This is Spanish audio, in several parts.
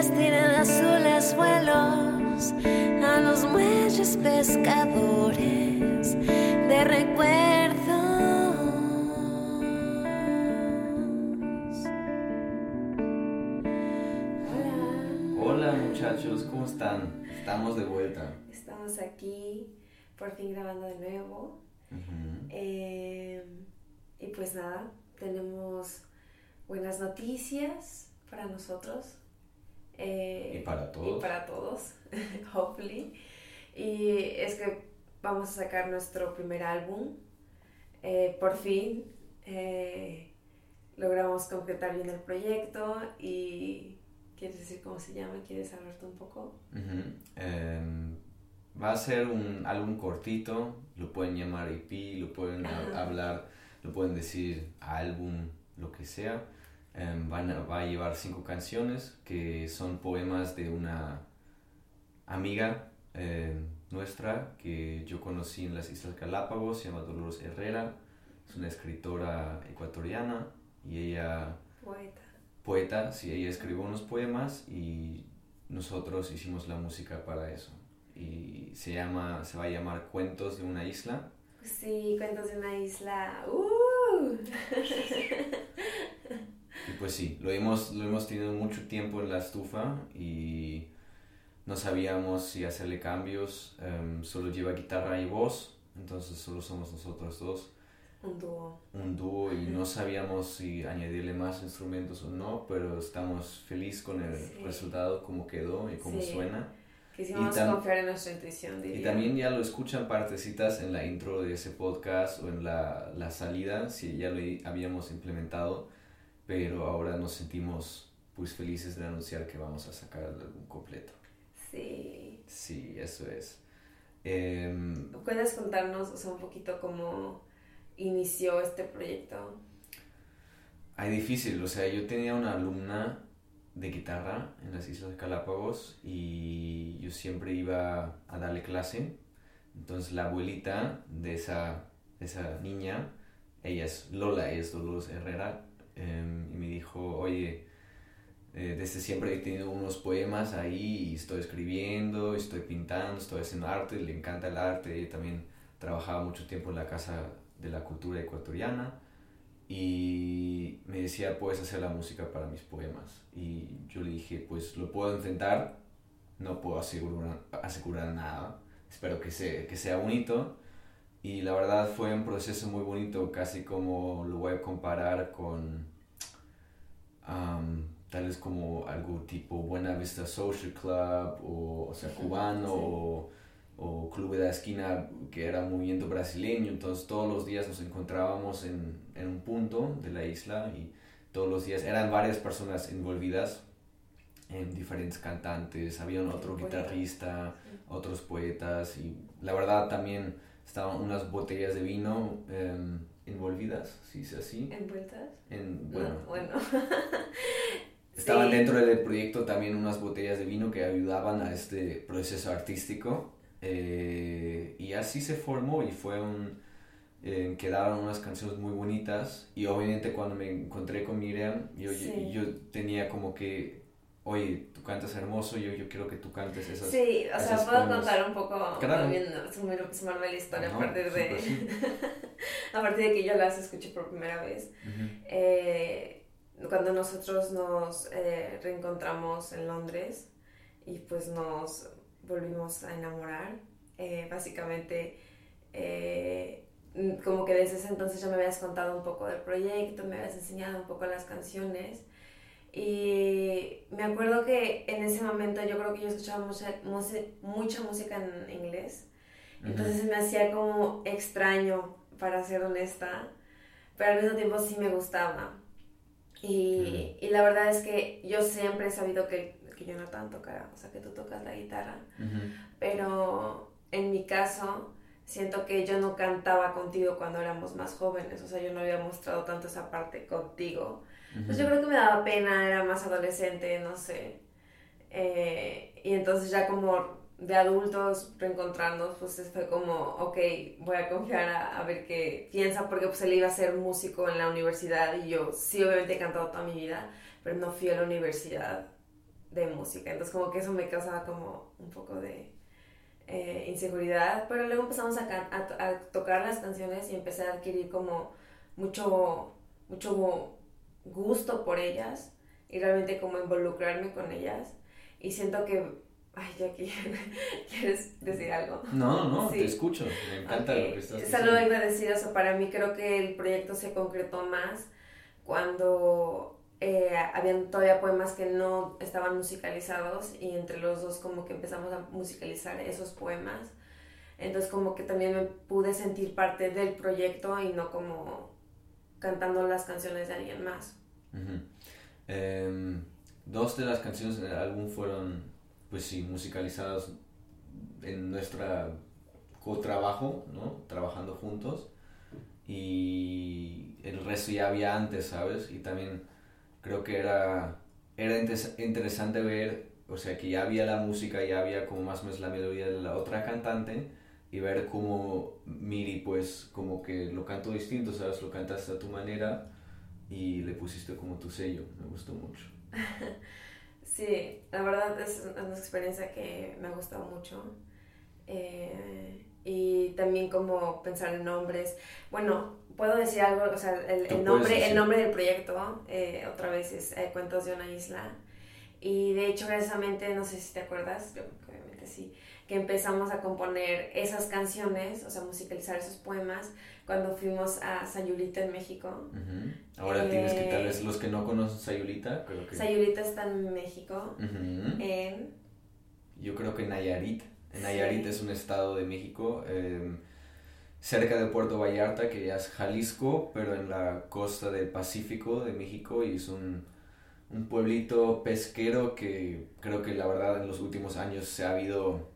estrellas tiran azules vuelos a los muelles pescadores de recuerdos. Hola muchachos, ¿cómo están? Estamos de vuelta. Estamos aquí, por fin grabando de nuevo. Uh-huh. Y pues nada, tenemos buenas noticias para nosotros. Y para todos. Y para todos, hopefully. Y es que vamos a sacar nuestro primer álbum. Por fin logramos concretar bien el proyecto. Y ¿quieres decir cómo se llama? ¿Quieres hablarte un poco? Uh-huh. Va a ser un álbum cortito, lo pueden llamar EP, lo pueden hablar, lo pueden decir álbum, lo que sea. Va a llevar 5 canciones que son poemas de una amiga nuestra que yo conocí en las Islas Galápagos, se llama Dolores Herrera, es una escritora ecuatoriana y ella... Poeta, sí, ella escribió unos poemas y nosotros hicimos la música para eso. Y se va a llamar Cuentos de una isla. Sí, Cuentos de una isla. Y pues sí, lo hemos tenido mucho tiempo en la estufa y no sabíamos si hacerle cambios. Solo lleva guitarra y voz, entonces solo somos nosotros dos. Un dúo y no sabíamos si añadirle más instrumentos o no, pero estamos felices con el resultado, cómo quedó y cómo suena. Quisimos confiar en nuestra intuición, diría. Y también ya lo escuchan partecitas en la intro de ese podcast o en la salida, si ya lo habíamos implementado, pero ahora nos sentimos pues felices de anunciar que vamos a sacar el álbum completo. Sí. Sí, eso es. ¿Puedes contarnos, o sea, un poquito cómo inició este proyecto? Ay, difícil, o sea, yo tenía una alumna de guitarra en las Islas Galápagos y yo siempre iba a darle clase. Entonces la abuelita de esa niña, ella es Lola, ella es Dolores Herrera, y me dijo, oye, desde siempre he tenido unos poemas ahí y estoy escribiendo, estoy pintando, estoy haciendo arte, le encanta el arte. Ella también trabajaba mucho tiempo en la Casa de la Cultura Ecuatoriana y me decía, puedes hacer la música para mis poemas, y yo le dije, pues lo puedo intentar, no puedo asegurar nada, espero que sea bonito. Y la verdad fue un proceso muy bonito, casi como lo voy a comparar con tal vez como algo tipo Buena Vista Social Club o sea cubano, sí. O Club de la Esquina, que era un movimiento brasileño. Entonces todos los días nos encontrábamos en un punto de la isla y todos los días eran varias personas envolvidas, en diferentes cantantes, había otro guitarrista, otros poetas, y la verdad también estaban unas botellas de vino envolvidas, si dice así. ¿Envueltas? Bueno. Estaban dentro del proyecto también unas botellas de vino que ayudaban a este proceso artístico. Y así se formó y quedaron unas canciones muy bonitas. Y obviamente cuando me encontré con Miriam, yo tenía como que, oye, tú cantas hermoso, yo quiero que tú cantes esas. Sí, o sea, puedo contar un poco, también sumarme la historia a partir de que yo las escuché por primera vez. Uh-huh. Cuando nosotros nos reencontramos en Londres y pues nos volvimos a enamorar, básicamente, como que desde ese entonces ya me habías contado un poco del proyecto, me habías enseñado un poco las canciones, y me acuerdo que en ese momento yo creo que yo escuchaba mucha música en inglés, entonces me hacía como extraño, para ser honesta, pero al mismo tiempo sí me gustaba, y la verdad es que yo siempre he sabido que yo no tanto tocar, o sea, que tú tocas la guitarra, pero en mi caso siento que yo no cantaba contigo cuando éramos más jóvenes, o sea, yo no había mostrado tanto esa parte contigo, pues yo creo que me daba pena, era más adolescente, no sé, y entonces ya como de adultos reencontrarnos, pues fue como, ok, voy a confiar a ver qué piensa, porque pues él iba a ser músico en la universidad, y yo sí obviamente he cantado toda mi vida, pero no fui a la universidad de música. Entonces como que eso me causaba como un poco de inseguridad, pero luego empezamos a tocar las canciones y empecé a adquirir como mucho gusto por ellas y realmente como involucrarme con ellas, y siento que... Ay, Jackie, ¿quieres decir algo? No, sí. Te escucho, me encanta okay. Lo que estás diciendo. Solo iba a decir eso, para mí creo que el proyecto se concretó más cuando habían todavía poemas que no estaban musicalizados y entre los dos como que empezamos a musicalizar esos poemas, entonces como que también me pude sentir parte del proyecto y no como cantando las canciones de alguien más. Uh-huh. Dos de las canciones del álbum fueron... pues sí, musicalizadas en nuestra co-trabajo, ¿no? Trabajando juntos, y el resto ya había antes, ¿sabes? Y también creo que era interesante ver, o sea, que ya había la música, ya había como más la melodía de la otra cantante, y ver cómo Miri, pues, como que lo canto distinto, ¿sabes? Lo cantaste a tu manera y le pusiste como tu sello, me gustó mucho. Sí, la verdad es una experiencia que me ha gustado mucho, y también como pensar en nombres. Bueno, puedo decir algo, o sea, el nombre del proyecto otra vez es Cuentos de una Isla, y de hecho precisamente, no sé si te acuerdas, yo, obviamente sí, que empezamos a componer esas canciones, o sea, musicalizar esos poemas, cuando fuimos a Sayulita en México. Uh-huh. Ahora tienes que, tal vez los que no conocen Sayulita, creo que... Sayulita está en México, uh-huh. Yo creo que Nayarit. Nayarit sí. Es un estado de México, cerca de Puerto Vallarta, que ya es Jalisco, pero en la costa del Pacífico de México, y es un pueblito pesquero que creo que la verdad en los últimos años se ha ido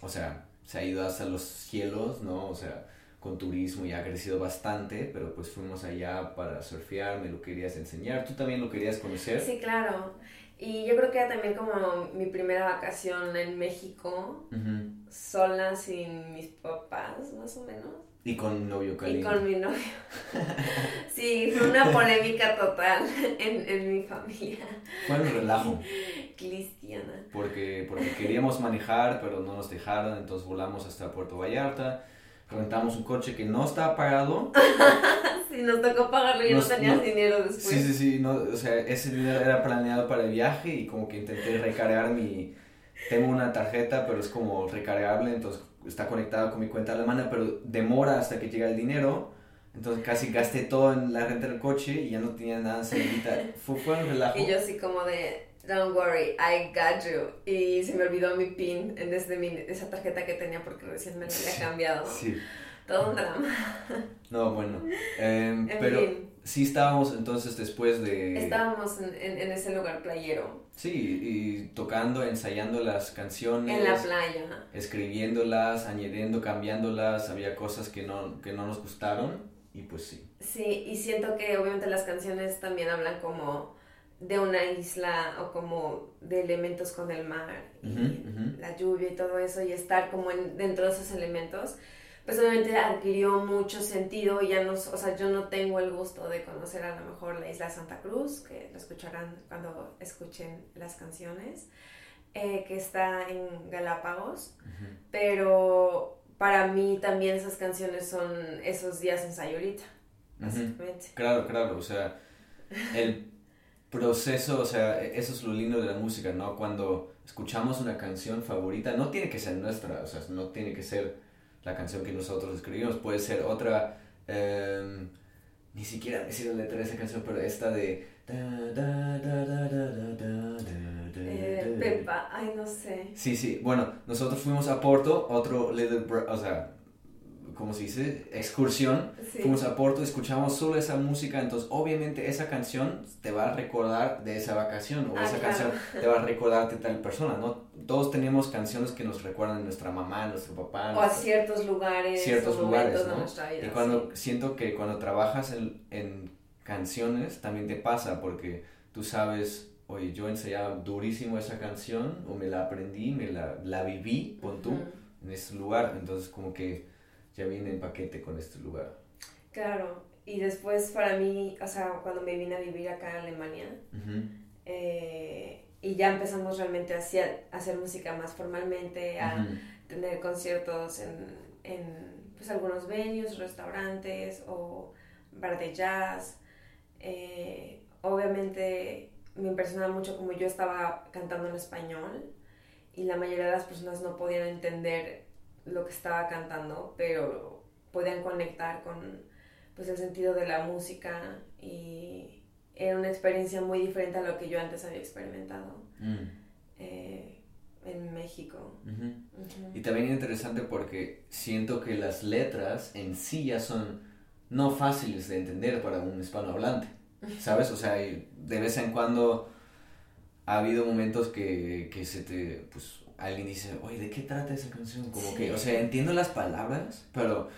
hasta los cielos, ¿no? O sea, con turismo y ha crecido bastante, pero pues fuimos allá para surfear, me lo querías enseñar, tú también lo querías conocer. Sí, claro, y yo creo que era también como mi primera vacación en México, uh-huh. Sola, sin mis papás, más o menos. Y con mi novio, Cali. Y con mi novio. Sí, fue una polémica total en mi familia. Fue un relajo. Cristiana. Porque queríamos manejar, pero no nos dejaron, entonces volamos hasta Puerto Vallarta, rentamos un coche que no estaba pagado. Sí, nos tocó pagarlo, yo no tenía dinero después. Sí, no, o sea, ese dinero era planeado para el viaje y como que intenté recargar tengo una tarjeta, pero es como recargable, entonces está conectada con mi cuenta alemana, pero demora hasta que llega el dinero, entonces casi gasté todo en la renta del coche y ya no tenía nada en Sayulita. Fue un relajo. Y yo así como de, don't worry, I got you, y se me olvidó mi PIN desde esa tarjeta que tenía porque recién me la había cambiado. Sí. Todo un drama. No, bueno, pero fin. Sí estábamos entonces después de... Estábamos en ese lugar playero. Sí, y tocando, ensayando las canciones. En la playa. Escribiéndolas, añadiendo, cambiándolas, había cosas que no nos gustaron y pues sí. Sí, y siento que obviamente las canciones también hablan como de una isla o como de elementos con el mar y uh-huh. La lluvia y todo eso, y estar como dentro de esos elementos, pues obviamente adquirió mucho sentido y ya no, o sea, yo no tengo el gusto de conocer a lo mejor la isla de Santa Cruz, que lo escucharán cuando escuchen las canciones, que está en Galápagos, uh-huh. Pero para mí también esas canciones son esos días en Sayulita, uh-huh. Básicamente. Claro, o sea, el proceso, o sea, eso es lo lindo de la música, ¿no? Cuando escuchamos una canción favorita, no tiene que ser nuestra, o sea, no tiene que ser la canción que nosotros escribimos, puede ser otra, ni siquiera me sirve la letra de esa canción, pero esta de... Pepa, ay, no sé. Sí, bueno, nosotros fuimos a Porto, excursión, sí. Fuimos a Porto, escuchamos solo esa música, entonces obviamente esa canción te va a recordar de esa vacación, o esa canción te va a recordar de tal persona, ¿no? Todos tenemos canciones que nos recuerdan a nuestra mamá, a nuestro papá, o a ciertos lugares, ¿no? De nuestra vida, y cuando sí. Siento que cuando trabajas en canciones también te pasa, porque tú sabes, oye, yo ensayaba durísimo esa canción, o me la aprendí, me la viví, pon tú, uh-huh. En ese lugar, entonces como que ya vine en paquete con este lugar. Claro, y después para mí, o sea, cuando me vine a vivir acá en Alemania, uh-huh. Y y ya empezamos realmente a hacer música más formalmente, a tener conciertos en pues algunos venues, restaurantes o bar de jazz. Obviamente me impresionaba mucho como yo estaba cantando en español y la mayoría de las personas no podían entender lo que estaba cantando, pero podían conectar con pues el sentido de la música, y era una experiencia muy diferente a lo que yo antes había experimentado en México. Y también es interesante porque siento que las letras en sí ya son no fáciles de entender para un hispanohablante, ¿sabes? O sea, de vez en cuando ha habido momentos que se te, pues, alguien dice, oye, ¿de qué trata esa canción? Como sí. Que, o sea, entiendo las palabras, pero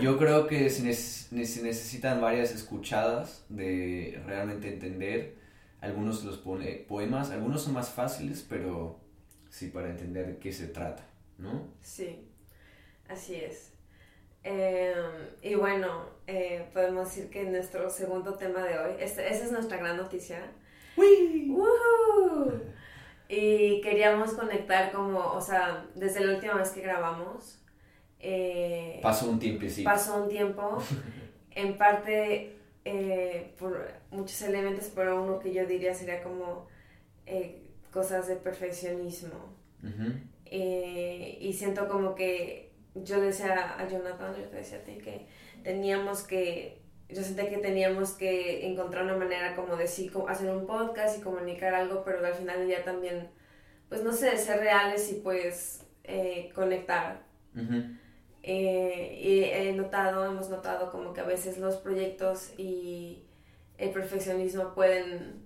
yo creo que se necesitan varias escuchadas de realmente entender. Algunos los poemas, algunos son más fáciles, pero sí para entender qué se trata, ¿no? Sí, así es. Y bueno, podemos decir que nuestro segundo tema de hoy, esa es nuestra gran noticia. ¡Uy! ¡Woohoo! Y queríamos conectar como, o sea, desde la última vez que grabamos... Pasó un tiempo, en parte por muchos elementos, pero uno que yo diría sería como cosas de perfeccionismo. Y siento como que yo le decía a Jonathan, yo te decía a ti, que teníamos que... Yo sentía que teníamos que encontrar una manera como de sí, como hacer un podcast y comunicar algo, pero al final del día también, pues no sé, ser reales y pues conectar. Y hemos notado como que a veces los proyectos y el perfeccionismo pueden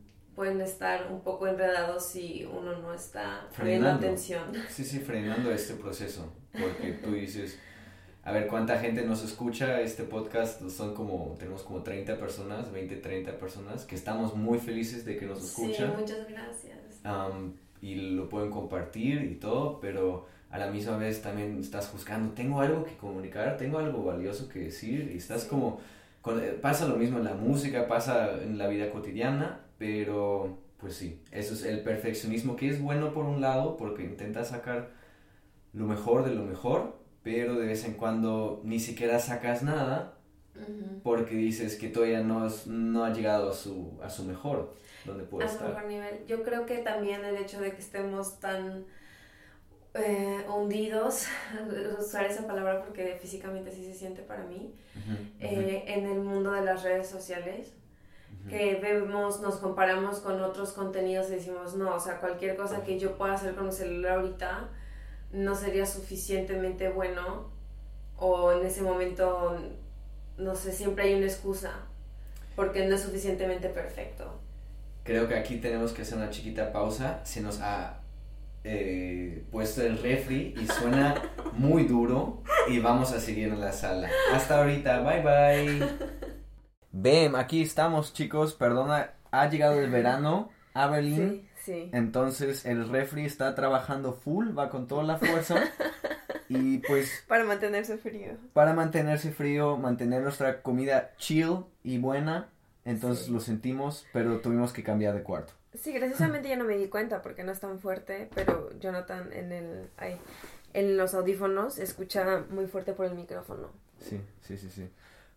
estar un poco enredados si uno no está poniendo atención. Sí, frenando este proceso, porque tú dices... A ver, ¿cuánta gente nos escucha este podcast? Tenemos como 30 personas, 20, 30 personas, que estamos muy felices de que nos escuchan. Sí, muchas gracias. Y lo pueden compartir y todo, pero a la misma vez también estás buscando, tengo algo que comunicar, tengo algo valioso que decir, y estás como, pasa lo mismo en la música, pasa en la vida cotidiana, pero pues sí, eso es el perfeccionismo, que es bueno por un lado, porque intenta sacar lo mejor de lo mejor, pero de vez en cuando ni siquiera sacas nada porque dices que todavía no ha llegado a su mejor, donde puede estar. A su mejor nivel. Yo creo que también el hecho de que estemos tan hundidos, usar esa palabra porque físicamente sí se siente para mí, en el mundo de las redes sociales, que vemos, nos comparamos con otros contenidos y decimos, no, o sea, cualquier cosa que yo pueda hacer con mi celular ahorita, no sería suficientemente bueno, o en ese momento, no sé, siempre hay una excusa, porque no es suficientemente perfecto. Creo que aquí tenemos que hacer una chiquita pausa, se nos ha puesto el refri y suena muy duro, y vamos a seguir en la sala. Hasta ahorita, bye bye. Bem, aquí estamos, chicos, perdona, ha llegado el verano a Berlín. Sí. Sí. Entonces el refri está trabajando full, va con toda la fuerza y pues... Para mantenerse frío, mantener nuestra comida chill y buena, entonces lo sentimos, pero tuvimos que cambiar de cuarto. Sí, graciosamente ya no me di cuenta porque no es tan fuerte, pero Jonathan en los audífonos escucha muy fuerte por el micrófono. Sí.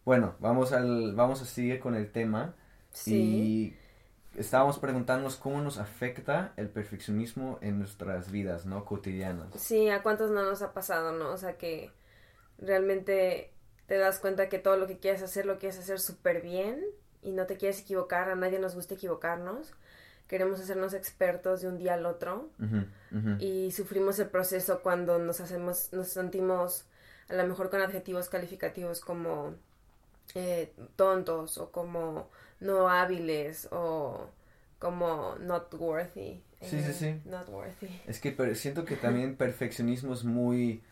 Bueno, vamos a seguir con el tema. Sí. Y... Estábamos preguntándonos cómo nos afecta el perfeccionismo en nuestras vidas, ¿no? Cotidianas. Sí, ¿a cuántos no nos ha pasado, no? O sea, que realmente te das cuenta que todo lo que quieres hacer, lo quieres hacer súper bien y no te quieres equivocar, a nadie nos gusta equivocarnos. Queremos hacernos expertos de un día al otro y sufrimos el proceso cuando nos sentimos a lo mejor con adjetivos calificativos como tontos o como... no hábiles o como not worthy. Sí. Not worthy. Es que siento que también perfeccionismo es muy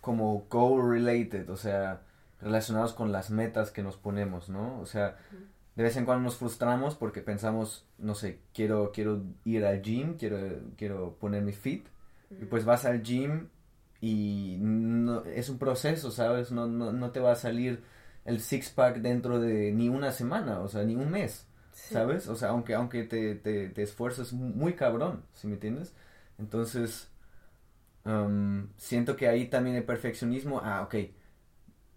como goal related, o sea, relacionados con las metas que nos ponemos, ¿no? O sea, de vez en cuando nos frustramos porque pensamos, no sé, quiero ir al gym, quiero ponerme fit, y pues vas al gym y no, es un proceso, ¿sabes? No te va a salir el six pack dentro de ni una semana, o sea, ni un mes. sí. ¿Sabes? O sea, aunque te esfuerces muy cabrón, ¿sí me entiendes? Entonces, siento que ahí también el perfeccionismo, okay,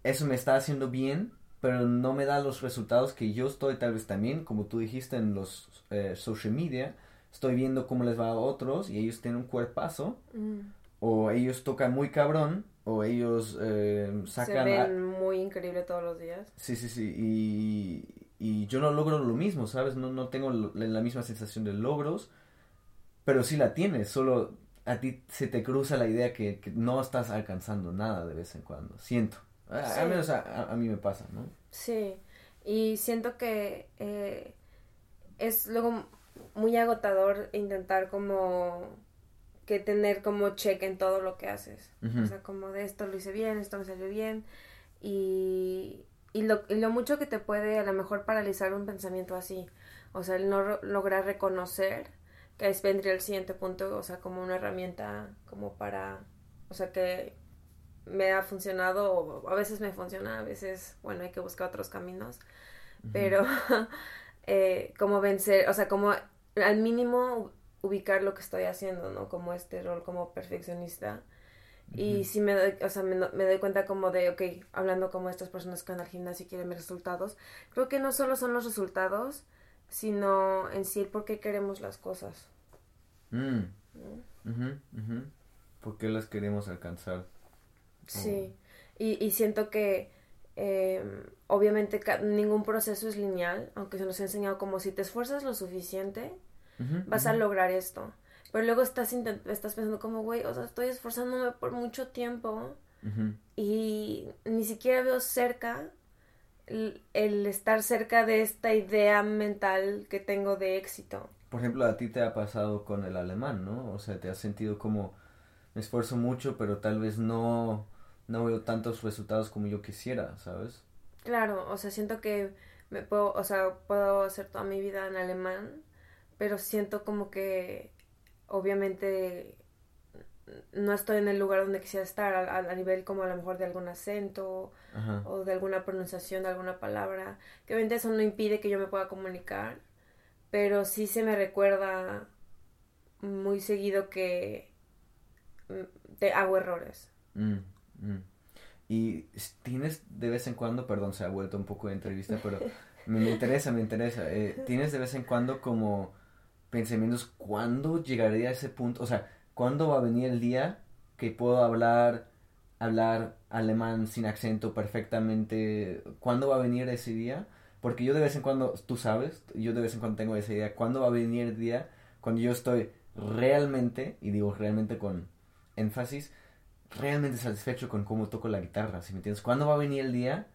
eso me está haciendo bien, pero no me da los resultados que yo estoy, tal vez también, como tú dijiste, en los social media, estoy viendo cómo les va a otros y ellos tienen un cuerpazo, o ellos tocan muy cabrón, o ellos sacan... Se ven muy increíble todos los días. Sí, y yo no logro lo mismo, ¿sabes? No tengo la misma sensación de logros, pero sí la tienes, solo a ti se te cruza la idea que no estás alcanzando nada de vez en cuando, siento. Sí. Al menos a mí me pasa, ¿no? Sí, y siento que es luego muy agotador intentar como... que tener como check en todo lo que haces. Uh-huh. O sea, como de esto lo hice bien, esto me salió bien. Y lo mucho que te puede a lo mejor paralizar un pensamiento así. O sea, el no lograr reconocer, que es vendría el siguiente punto, o sea, como una herramienta como para... O sea, que me ha funcionado, o a veces me funciona, a veces, bueno, hay que buscar otros caminos. Uh-huh. Pero como vencer, o sea, como al mínimo... ubicar lo que estoy haciendo, ¿no? Como este rol como perfeccionista. Uh-huh. Y sí me doy, o sea, me doy cuenta como de, okay, hablando como de estas personas que van al gimnasio y quieren ver resultados, creo que no solo son los resultados, sino en sí el por qué queremos las cosas. Mm. ¿No? Uh-huh, uh-huh. ¿Por qué las queremos alcanzar? Sí. Y siento que obviamente ningún proceso es lineal, aunque se nos ha enseñado como si te esfuerzas lo suficiente, uh-huh, vas uh-huh. a lograr esto, pero luego estás pensando como, güey, o sea, estoy esforzándome por mucho tiempo uh-huh. y ni siquiera veo cerca el estar cerca de esta idea mental que tengo de éxito. Por ejemplo, a ti te ha pasado con el alemán, ¿no? O sea, te has sentido como, me esfuerzo mucho, pero tal vez no veo tantos resultados como yo quisiera, ¿sabes? Claro, o sea, siento que puedo hacer toda mi vida en alemán, pero siento como que obviamente no estoy en el lugar donde quisiera estar a nivel como a lo mejor de algún acento ajá. o de alguna pronunciación de alguna palabra, que obviamente eso no impide que yo me pueda comunicar, pero sí se me recuerda muy seguido que hago errores. Y tienes de vez en cuando, perdón, se ha vuelto un poco de entrevista, pero me interesa, tienes de vez en cuando como... pensamientos, ¿cuándo llegaré a ese punto? O sea, ¿cuándo va a venir el día que puedo hablar alemán sin acento perfectamente? ¿Cuándo va a venir ese día? Porque yo de vez en cuando, tú sabes, yo de vez en cuando tengo esa idea. ¿Cuándo va a venir el día cuando yo estoy realmente, y digo realmente con énfasis, realmente satisfecho con cómo toco la guitarra, ¿sí me entiendes? ¿Cuándo va a venir el día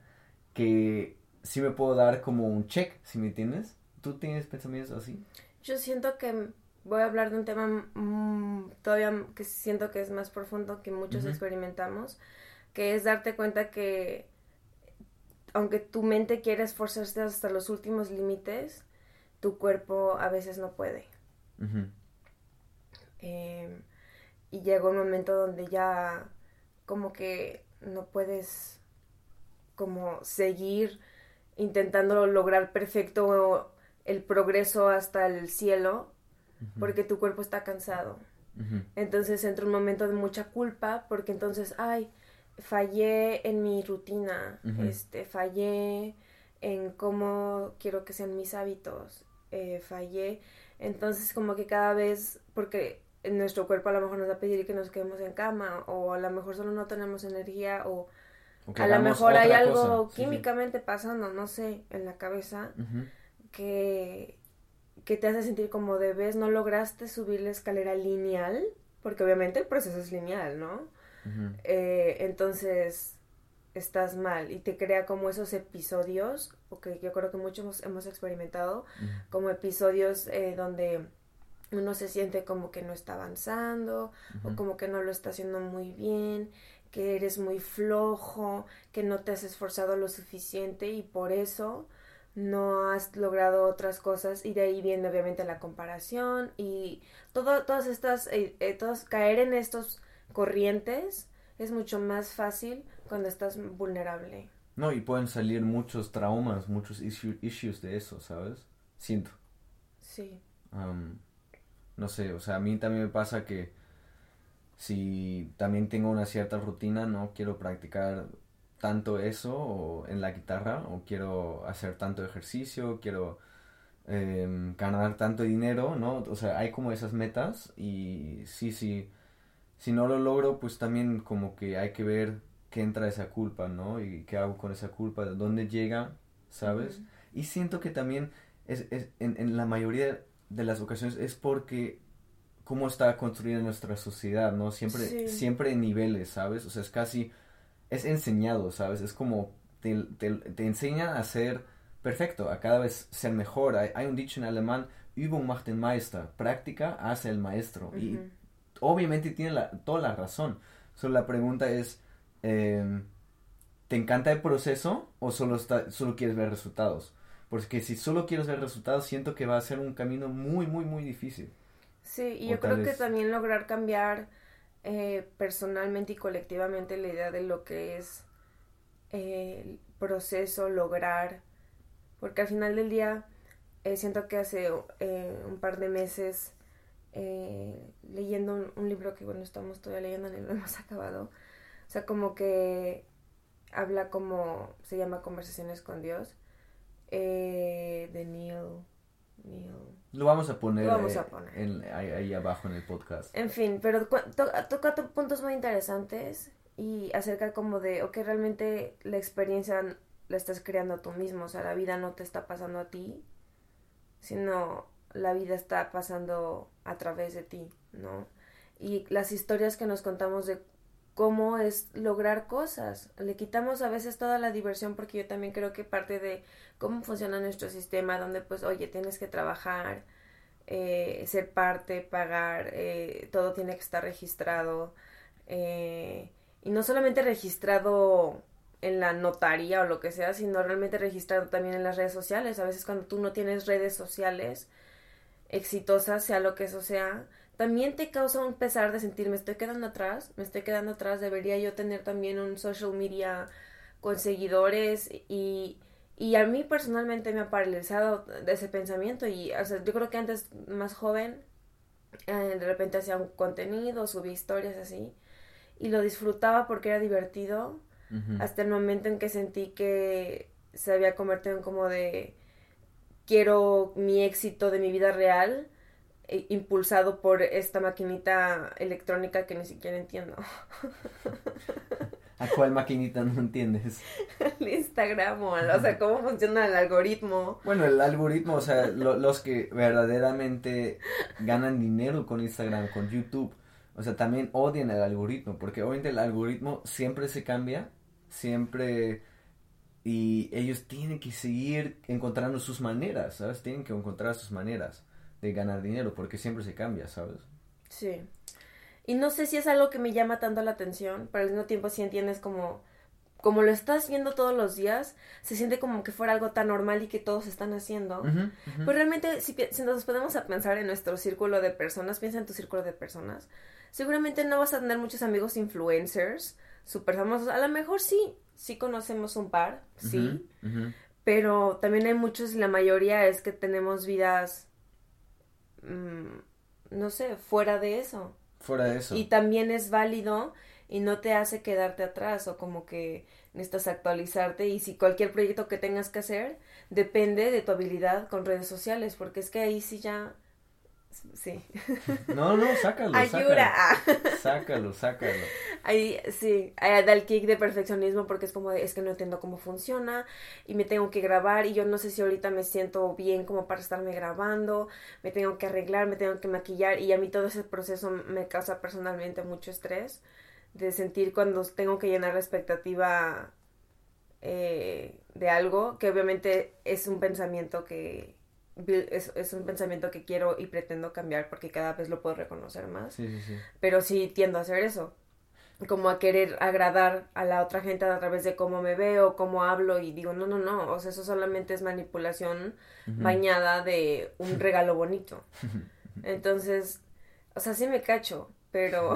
que sí me puedo dar como un check, ¿sí me entiendes? ¿Tú tienes pensamientos así? Yo siento que voy a hablar de un tema todavía que siento que es más profundo, que muchos uh-huh. experimentamos, que es darte cuenta que aunque tu mente quiera esforzarse hasta los últimos límites, tu cuerpo a veces no puede. Uh-huh. Y llega un momento donde ya como que no puedes como seguir intentando lograr perfecto el progreso hasta el cielo, uh-huh. porque tu cuerpo está cansado. Uh-huh. Entonces entra un momento de mucha culpa, porque entonces, fallé en mi rutina, uh-huh. Fallé en cómo quiero que sean mis hábitos, fallé. Entonces como que cada vez, porque nuestro cuerpo a lo mejor nos va a pedir que nos quedemos en cama, o a lo mejor solo no tenemos energía, o a lo mejor hay algo cosa. Químicamente sí. pasando, no sé, en la cabeza, uh-huh. Que te hace sentir como debes, no lograste subir la escalera lineal, porque obviamente el proceso es lineal, ¿no? Uh-huh. Entonces estás mal y te crea como esos episodios, que yo creo que muchos hemos experimentado, uh-huh. como episodios donde uno se siente como que no está avanzando, uh-huh. o como que no lo está haciendo muy bien, que eres muy flojo, que no te has esforzado lo suficiente y por eso... no has logrado otras cosas, y de ahí viene obviamente la comparación y todas estas caer en estos corrientes es mucho más fácil cuando estás vulnerable. No, y pueden salir muchos traumas, muchos issues de eso, ¿sabes? siento. Sí. No sé, o sea, a mí también me pasa que si también tengo una cierta rutina, no quiero practicar tanto eso o en la guitarra, o quiero hacer tanto ejercicio, quiero ganar tanto dinero, ¿no? O sea, hay como esas metas y si no lo logro, pues también como que hay que ver qué entra esa culpa, ¿no? Y qué hago con esa culpa, de dónde llega, ¿sabes? Uh-huh. Y siento que también es en la mayoría de las ocasiones es porque cómo está construida nuestra sociedad, ¿no? Siempre en niveles, ¿sabes? O sea, es casi, es enseñado, ¿sabes? Es como, te enseña a ser perfecto, a cada vez ser mejor. Hay un dicho en alemán, Übung macht den Meister, práctica hace el maestro. Uh-huh. Y obviamente tiene toda la razón. Solo la pregunta es, ¿te encanta el proceso o solo quieres ver resultados? Porque si solo quieres ver resultados, siento que va a ser un camino muy, muy, muy difícil. Sí, y yo creo que también lograr cambiar personalmente y colectivamente la idea de lo que es el proceso, lograr, porque al final del día siento que hace un par de meses leyendo un libro que, bueno, estamos todavía leyendo, no hemos acabado, o sea, como que habla como, se llama Conversaciones con Dios, de Neale. Lo vamos a poner. Ahí abajo en el podcast. En fin, pero toca puntos muy interesantes y acerca como de, ok, realmente la experiencia la estás creando tú mismo, o sea, la vida no te está pasando a ti, sino la vida está pasando a través de ti, ¿no? Y las historias que nos contamos de cómo es lograr cosas. Le quitamos a veces toda la diversión, porque yo también creo que parte de cómo funciona nuestro sistema, donde pues, oye, tienes que trabajar, ser parte, pagar, todo tiene que estar registrado, y no solamente registrado en la notaría o lo que sea, sino realmente registrado también en las redes sociales. A veces cuando tú no tienes redes sociales exitosas, sea lo que eso sea, también te causa un pesar de sentir, me estoy quedando atrás, debería yo tener también un social media con seguidores, y a mí personalmente me ha paralizado de ese pensamiento, y o sea, yo creo que antes, más joven, de repente hacía un contenido, subía historias así, y lo disfrutaba porque era divertido, uh-huh. Hasta el momento en que sentí que se había convertido en como de, quiero mi éxito de mi vida real, impulsado por esta maquinita electrónica que ni siquiera entiendo. ¿A cuál maquinita no entiendes? El Instagram, o sea, cómo funciona el algoritmo. Bueno, el algoritmo, o sea, los que verdaderamente ganan dinero con Instagram, con YouTube, o sea, también odian el algoritmo, porque obviamente el algoritmo siempre se cambia, siempre, y ellos tienen que seguir encontrando sus maneras, ¿sabes? Tienen que encontrar sus maneras de ganar dinero, porque siempre se cambia, ¿sabes? Sí. Y no sé si es algo que me llama tanto la atención, pero al mismo tiempo sí entiendes como lo estás viendo todos los días, se siente como que fuera algo tan normal y que todos están haciendo. Uh-huh, uh-huh. Pues realmente, si nos ponemos a pensar en nuestro círculo de personas, piensa en tu círculo de personas, seguramente no vas a tener muchos amigos influencers, súper famosos, a lo mejor sí conocemos un par, sí, uh-huh, uh-huh. Pero también hay muchos, y la mayoría es que tenemos vidas, no sé, fuera de eso, y también es válido y no te hace quedarte atrás, o como que necesitas actualizarte, y si cualquier proyecto que tengas que hacer depende de tu habilidad con redes sociales, porque es que ahí sí ya sí. No, sácalo. Ayuda. Sácalo. Ahí sí, da el kick de perfeccionismo, porque es como de, es que no entiendo cómo funciona y me tengo que grabar, y yo no sé si ahorita me siento bien como para estarme grabando, me tengo que arreglar, me tengo que maquillar, y a mí todo ese proceso me causa personalmente mucho estrés, de sentir cuando tengo que llenar la expectativa de algo, que obviamente es un pensamiento que es un pensamiento que quiero y pretendo cambiar, porque cada vez lo puedo reconocer más. Sí. Pero sí tiendo a hacer eso, como a querer agradar a la otra gente a través de cómo me veo, cómo hablo, y digo, no, o sea, eso solamente es manipulación, uh-huh, bañada de un regalo bonito. Entonces, o sea, sí me cacho, pero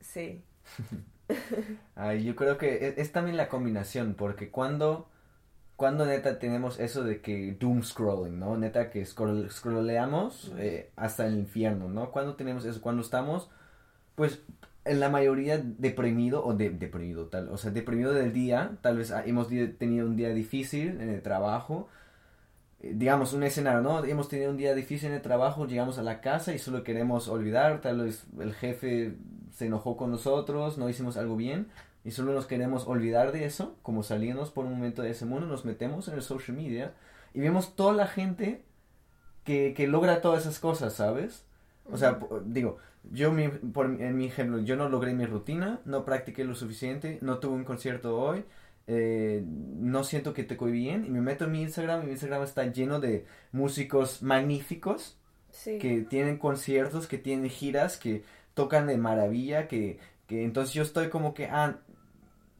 sí. Ay, yo creo que es también la combinación, porque cuando ¿Cuándo neta tenemos eso de que doom scrolling, no? Neta que scrolleamos hasta el infierno, ¿no? ¿Cuándo tenemos eso? Cuando estamos, pues, en la mayoría deprimido o deprimido del día. Tal vez hemos tenido un día difícil en el trabajo. Digamos, un escenario, ¿no? Hemos tenido un día difícil en el trabajo, llegamos a la casa y solo queremos olvidar. Tal vez el jefe se enojó con nosotros, no hicimos algo bien. Y solo nos queremos olvidar de eso, como salirnos por un momento de ese mundo, nos metemos en el social media y vemos toda la gente que logra todas esas cosas, ¿sabes? O sea, digo, en mi ejemplo, yo no logré mi rutina, no practiqué lo suficiente, no tuve un concierto hoy, no siento que toco bien, y me meto en mi Instagram, y mi Instagram está lleno de músicos magníficos, sí, que tienen conciertos, que tienen giras, que tocan de maravilla, que entonces yo estoy como que,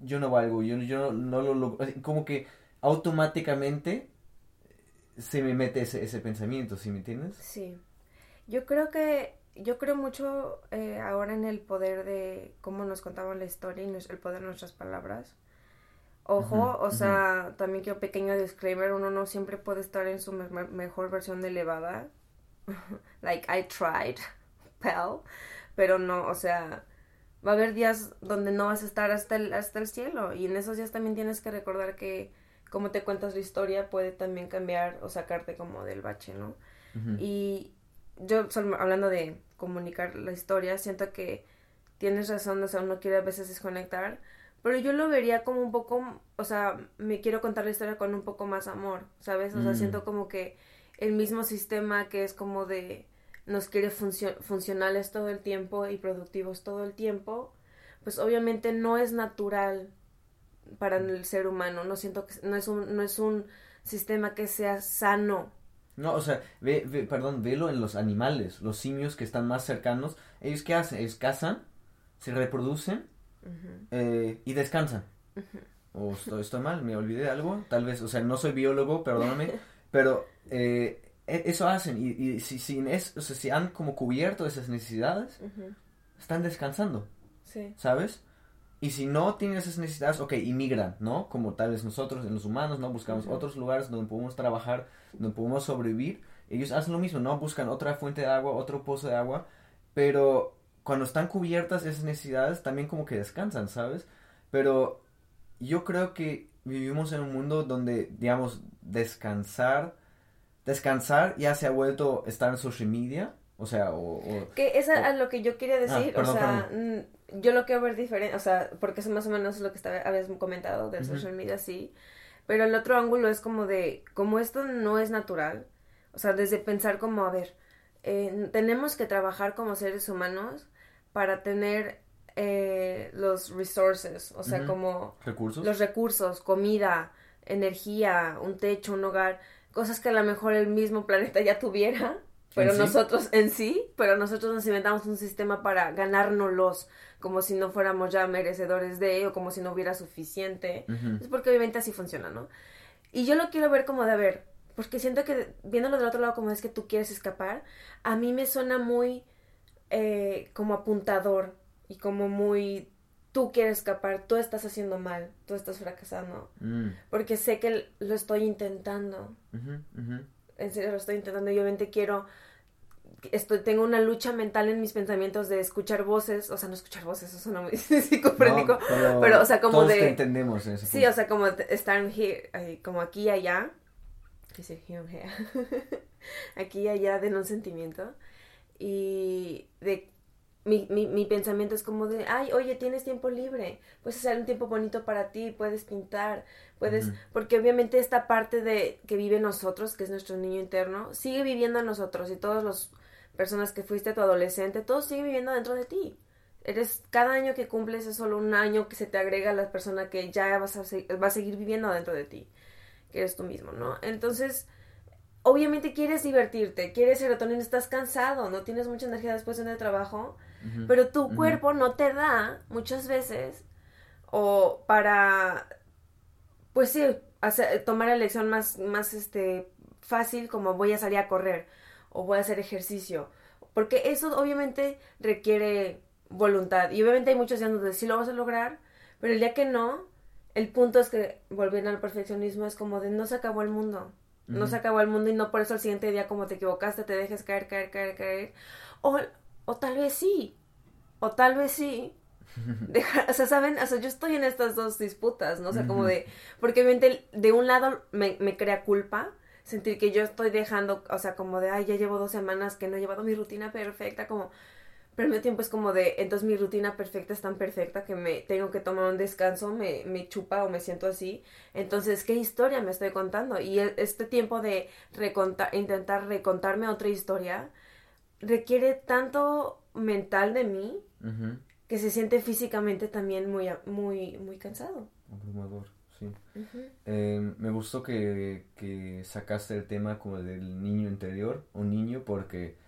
yo no valgo, yo no lo logro, como que automáticamente se me mete ese pensamiento, ¿sí me entiendes? Sí, yo creo mucho ahora en el poder de cómo nos contaban la historia y el poder de nuestras palabras. Ojo, o sea, también quiero pequeño disclaimer, uno no siempre puede estar en su mejor versión de elevada, like I tried, pal, pero no, o sea... Va a haber días donde no vas a estar hasta el cielo, y en esos días también tienes que recordar que cómo te cuentas la historia puede también cambiar o sacarte como del bache, ¿no? Uh-huh. Y yo, hablando de comunicar la historia, siento que tienes razón, o sea, uno quiere a veces desconectar, pero yo lo vería como un poco, o sea, me quiero contar la historia con un poco más amor, ¿sabes? O sea, siento como que el mismo sistema que es como de... nos quiere funcionales todo el tiempo y productivos todo el tiempo, pues obviamente no es natural para el ser humano. No siento que no es un sistema que sea sano. No, o sea, velo en los animales, los simios que están más cercanos. ¿Ellos qué hacen? Ellos cazan, se reproducen y descansan. Uh-huh. Estoy mal, me olvidé de algo. Tal vez, o sea, no soy biólogo, perdóname, pero... eso hacen, y si han como cubierto esas necesidades, están descansando, sí, ¿sabes? Y si no tienen esas necesidades, ok, inmigran, ¿no? Como tal vez nosotros, en los humanos, ¿no? Buscamos otros lugares donde podemos trabajar, donde podemos sobrevivir. Ellos hacen lo mismo, ¿no? Buscan otra fuente de agua, otro pozo de agua, pero cuando están cubiertas esas necesidades, también como que descansan, ¿sabes? Pero yo creo que vivimos en un mundo donde, digamos, descansar ya se ha vuelto estar en social media, o sea, que es a lo que yo quería decir, yo lo quiero ver diferente, o sea, porque eso más o menos es lo que habías comentado del social media, sí, pero el otro ángulo es como de, como esto no es natural, o sea, desde pensar como, a ver, tenemos que trabajar como seres humanos para tener los resources, o sea, como... ¿Recursos? Los recursos, comida, energía, un techo, un hogar... Cosas que a lo mejor el mismo planeta ya tuviera, pero nosotros nos inventamos un sistema para ganárnoslos, como si no fuéramos ya merecedores de, o como si no hubiera suficiente. Uh-huh. Es porque obviamente así funciona, ¿no? Y yo lo quiero ver como de, a ver, porque siento que viéndolo del otro lado como es que tú quieres escapar, a mí me suena muy como apuntador y como muy... Tú quieres escapar, tú estás haciendo mal, tú estás fracasando, porque sé que lo estoy intentando, en serio lo estoy intentando, y obviamente tengo una lucha mental en mis pensamientos de escuchar voces, o sea, no escuchar voces, eso suena muy psicofrénico, no, pero, o sea, como todos de... Todos entendemos eso. Sí, o sea, como estar here, como aquí y allá, aquí y allá de un sentimiento, y de... Mi pensamiento es como de, ay, oye, tienes tiempo libre, puedes hacer un tiempo bonito para ti, puedes pintar, puedes... Porque obviamente esta parte de que vive nosotros, que es nuestro niño interno, sigue viviendo en nosotros, y todas las personas que fuiste tu adolescente, todos siguen viviendo dentro de ti. Cada año que cumples es solo un año que se te agrega a la persona que ya va a seguir viviendo dentro de ti, que eres tú mismo, ¿no? Entonces... Obviamente quieres divertirte, quieres serotonina, estás cansado, no tienes mucha energía después de trabajo, pero tu cuerpo no te da muchas veces o para, pues sí, tomar la elección más fácil, como voy a salir a correr o voy a hacer ejercicio, porque eso obviamente requiere voluntad, y obviamente hay muchos días donde sí lo vas a lograr, pero el día que no, El punto es que, volviendo al perfeccionismo, es como de no se acabó el mundo. No se acabó el mundo y no por eso el siguiente día, como te equivocaste, te dejes caer. O tal vez sí. O tal vez sí. Dejar, o sea, ¿saben? O sea, yo estoy en estas dos disputas, ¿no? O sea, como de... Porque obviamente, de un lado, me crea culpa sentir que yo estoy dejando... O sea, como de, ay, ya llevo 2 semanas que no he llevado mi rutina perfecta, como... Pero al mismo tiempo es como de, entonces mi rutina perfecta es tan perfecta que me tengo que tomar un descanso, me chupa o me siento así. Entonces, ¿qué historia me estoy contando? Y este tiempo de intentar recontarme otra historia requiere tanto mental de mí que se siente físicamente también muy, muy, muy cansado. Abrumador, sí. Me gustó que sacaste el tema como del niño interior, un niño, porque...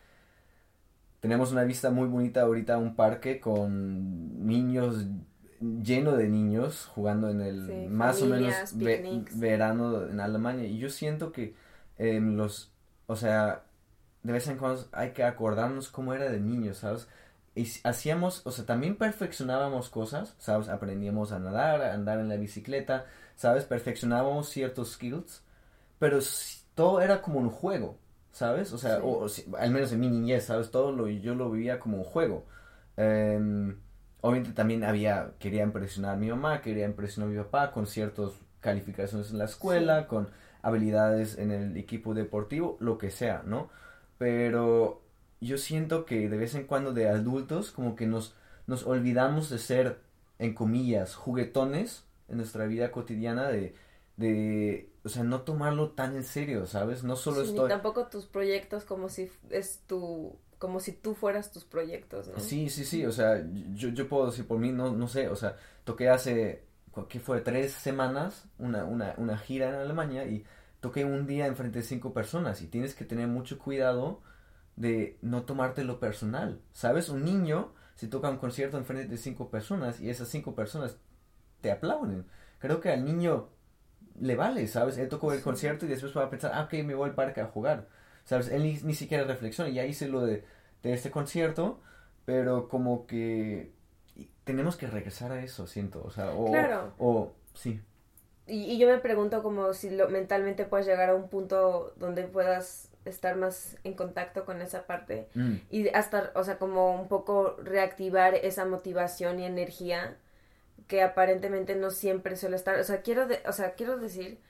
Tenemos una vista muy bonita ahorita, un parque con niños, lleno de niños jugando en el más familias, o menos verano en Alemania. Y yo siento que o sea, de vez en cuando hay que acordarnos cómo era de niños, ¿sabes? Y hacíamos, o sea, también perfeccionábamos cosas, ¿sabes? Aprendíamos a nadar, a andar en la bicicleta, ¿sabes? Perfeccionábamos ciertos skills, pero todo era como un juego. ¿Sabes? O sea, sí. Al menos en mi niñez, ¿sabes? Todo yo lo vivía como un juego. Obviamente también quería impresionar a mi mamá, quería impresionar a mi papá con ciertas calificaciones en la escuela, con habilidades en el equipo deportivo, lo que sea, ¿no? Pero yo siento que de vez en cuando de adultos como que nos olvidamos de ser, en comillas, juguetones en nuestra vida cotidiana o sea, no tomarlo tan en serio, ¿sabes? No solo ni tampoco tus proyectos como si tú fueras tus proyectos, ¿no? Sí, o sea, yo puedo decir por mí, no sé, o sea, toqué hace, ¿qué fue? 3 semanas una gira en Alemania y toqué un día enfrente de 5 personas y tienes que tener mucho cuidado de no tomártelo personal, ¿sabes? Un niño, si toca un concierto enfrente de 5 personas y esas 5 personas te aplauden, creo que al niño... le vale, ¿sabes? Él tocó el concierto y después va a pensar, ok, me voy al parque a jugar, ¿sabes? Él ni siquiera reflexiona, ya hice lo de este concierto, pero como que tenemos que regresar a eso, siento, o sea, claro. Sí. Y yo me pregunto como si mentalmente puedes llegar a un punto donde puedas estar más en contacto con esa parte y hasta, o sea, como un poco reactivar esa motivación y energía que aparentemente no siempre suele estar, o sea, quiero decir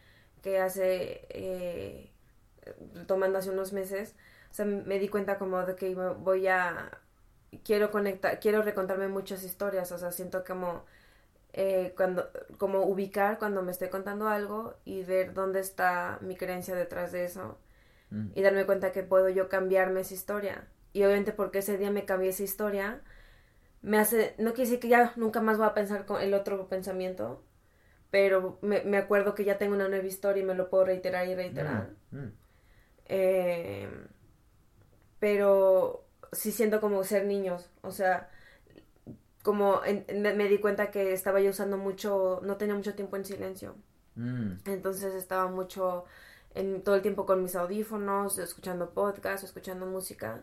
que hace, tomando hace unos meses, o sea, me di cuenta como de que quiero recontarme muchas historias, o sea, siento como, como ubicar cuando me estoy contando algo y ver dónde está mi creencia detrás de eso y darme cuenta que puedo yo cambiarme esa historia, y obviamente porque ese día me cambié esa historia, me hace, no quiere decir que ya nunca más voy a pensar con el otro pensamiento, pero me acuerdo que ya tengo una nueva historia y me lo puedo reiterar y reiterar. Pero sí siento como ser niños, o sea, como me di cuenta que estaba yo usando mucho, no tenía mucho tiempo en silencio, entonces estaba mucho, todo el tiempo con mis audífonos, escuchando podcasts, escuchando música.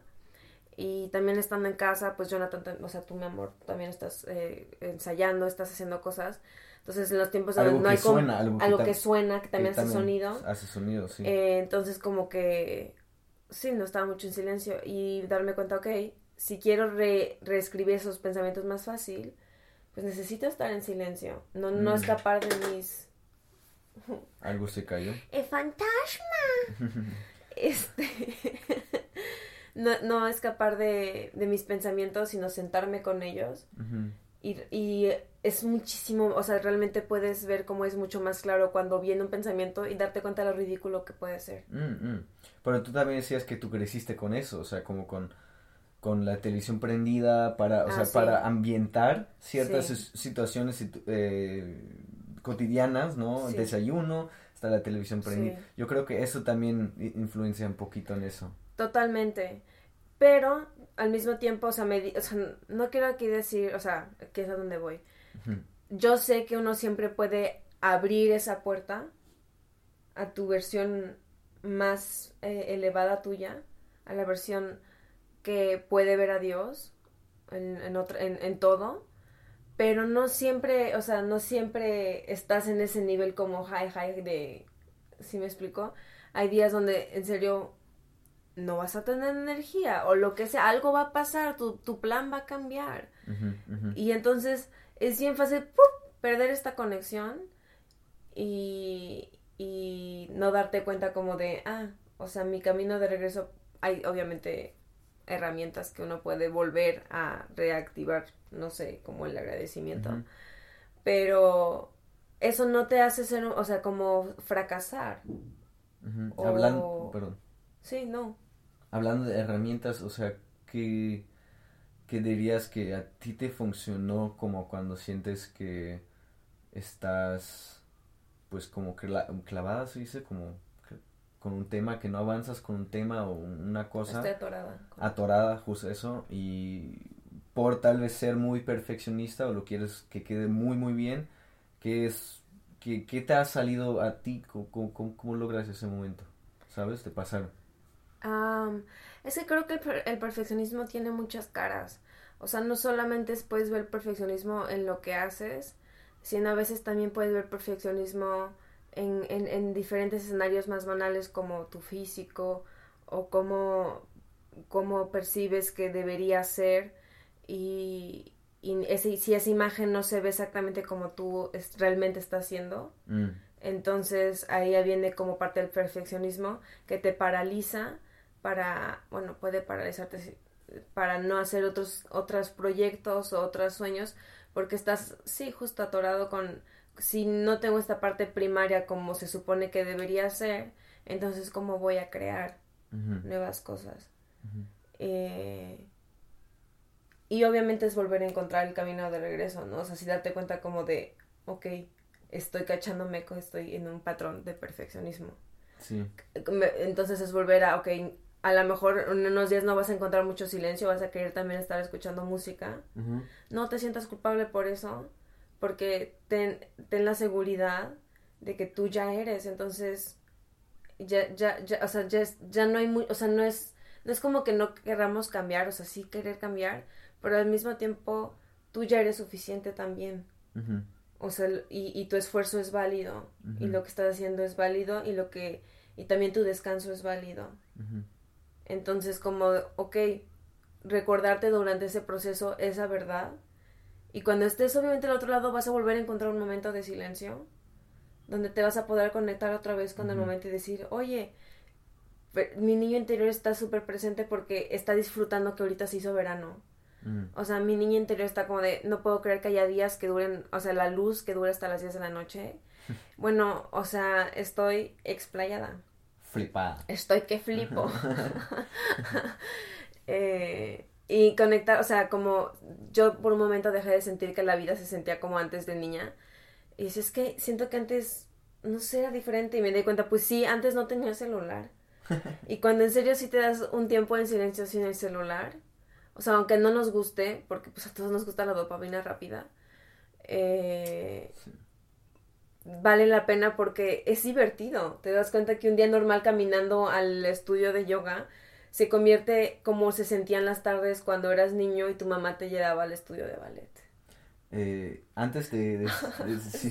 Y también estando en casa, pues Jonathan, o sea, tú, mi amor, también estás ensayando, estás haciendo cosas. Entonces, en los tiempos donde no hay algo que suena, que también hace sonido. Hace sonido, sí. Entonces, como que, sí, no estaba mucho en silencio. Y darme cuenta, ok, si quiero reescribir esos pensamientos más fácil, pues necesito estar en silencio. No escapar de mis... ¿Algo se cayó? ¡El fantasma! No escapar de mis pensamientos, sino sentarme con ellos. Y es muchísimo, o sea, realmente puedes ver cómo es mucho más claro cuando viene un pensamiento y darte cuenta de lo ridículo que puede ser. Pero tú también decías que tú creciste con eso, o sea, como con la televisión prendida para ambientar ciertas situaciones cotidianas, ¿no? Sí. Desayuno, hasta la televisión prendida. Sí. Yo creo que eso también influencia un poquito en eso. Totalmente, pero al mismo tiempo, o sea, o sea, no quiero aquí decir, o sea, que es a donde voy. Yo sé que uno siempre puede abrir esa puerta a tu versión más elevada tuya, a la versión que puede ver a Dios en todo, pero no siempre, o sea, no siempre estás en ese nivel como high de, ¿sí me explico? Hay días donde en serio no vas a tener energía o lo que sea, algo va a pasar, tu plan va a cambiar. Uh-huh, uh-huh. Y entonces es bien fácil perder esta conexión y no darte cuenta como de, o sea, mi camino de regreso, hay obviamente herramientas que uno puede volver a reactivar, no sé, como el agradecimiento, uh-huh. Pero eso no te hace ser, o sea, como fracasar. Uh-huh. O... Hablando, perdón. Sí, no. Hablando de herramientas, o sea, ¿qué dirías que a ti te funcionó como cuando sientes que estás, pues, como clavada, se dice, como con un tema, que no avanzas con un tema o una cosa? Estoy atorada. Atorada, justo eso, y por tal vez ser muy perfeccionista o lo quieres que quede muy, muy bien, ¿qué te ha salido a ti? ¿Cómo logras ese momento? ¿Sabes? ¿Te pasaron? Es que creo que el perfeccionismo tiene muchas caras. O sea, no solamente puedes ver perfeccionismo en lo que haces, sino a veces también puedes ver perfeccionismo en diferentes escenarios más banales como tu físico o cómo percibes que debería ser y si esa imagen no se ve exactamente como tú realmente estás siendo, entonces ahí ya viene como parte del perfeccionismo que te paraliza puede paralizarte para no hacer otros proyectos o otros sueños porque estás, sí, justo atorado con... Si no tengo esta parte primaria como se supone que debería ser, entonces ¿cómo voy a crear nuevas cosas? Uh-huh. Y obviamente es volver a encontrar el camino de regreso, ¿no? O sea, si darte cuenta como de, ok, estoy cachándome, estoy en un patrón de perfeccionismo. Sí. Entonces es volver a, ok, a lo mejor en unos días no vas a encontrar mucho silencio, vas a querer también estar escuchando música. Uh-huh. No te sientas culpable por eso. Porque ten la seguridad de que tú ya eres, entonces ya o sea, ya no hay muy, o sea, no es como que no queramos cambiar, o sea, sí querer cambiar, pero al mismo tiempo tú ya eres suficiente también. Uh-huh. O sea, y tu esfuerzo es válido, uh-huh. Y lo que estás haciendo es válido y también tu descanso es válido. Uh-huh. Entonces, como okay, recordarte durante ese proceso esa verdad. Y cuando estés obviamente al otro lado vas a volver a encontrar un momento de silencio donde te vas a poder conectar otra vez con el momento y decir, oye, mi niño interior está súper presente porque está disfrutando que ahorita se hizo verano. O sea, mi niño interior está como de, no puedo creer que haya días que duren, o sea, la luz que dura hasta las 10 de la noche. Bueno, o sea, estoy explayada. Flipada. Estoy que flipo. Y conectar, o sea, como yo por un momento dejé de sentir que la vida se sentía como antes de niña. Y es que siento que antes, no sé, era diferente. Y me di cuenta, pues sí, antes no tenía celular. Y cuando en serio sí te das un tiempo en silencio sin el celular, o sea, aunque no nos guste, porque pues a todos nos gusta la dopamina rápida, sí. Vale la pena porque es divertido. Te das cuenta que un día normal caminando al estudio de yoga... se convierte como se sentían las tardes cuando eras niño y tu mamá te llevaba al estudio de ballet. Antes de sí,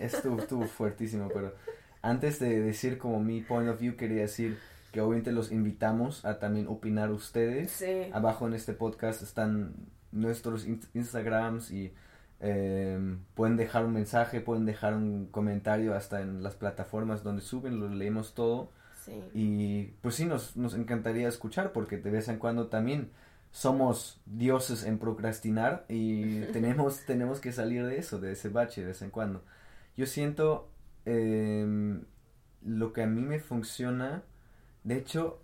estuvo fuertísimo, pero antes de decir como mi point of view, quería decir que obviamente los invitamos a también opinar ustedes. Sí. Abajo en este podcast están nuestros Instagrams y pueden dejar un mensaje, pueden dejar un comentario hasta en las plataformas donde suben, lo leemos todo. Sí. Y pues sí, nos encantaría escuchar porque de vez en cuando también somos dioses en procrastinar y tenemos que salir de eso, de ese bache de vez en cuando. Yo siento lo que a mí me funciona, de hecho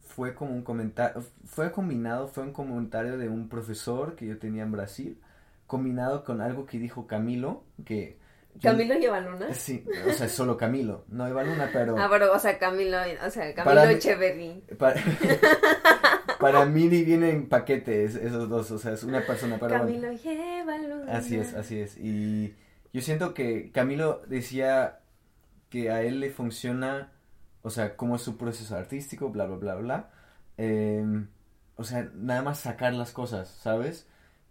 fue como un comentario, fue un comentario de un profesor que yo tenía en Brasil, combinado con algo que dijo Camilo, que... ¿Camilo y Evaluna? Sí, o sea, solo Camilo, no Evaluna, pero... pero, o sea, Camilo, Camilo Echeverry. Para mí viene en paquete esos dos, o sea, es una persona para... Camilo y Evaluna. Así es, y yo siento que Camilo decía que a él le funciona, o sea, como es su proceso artístico, bla, bla, bla, bla, o sea, nada más sacar las cosas, ¿sabes?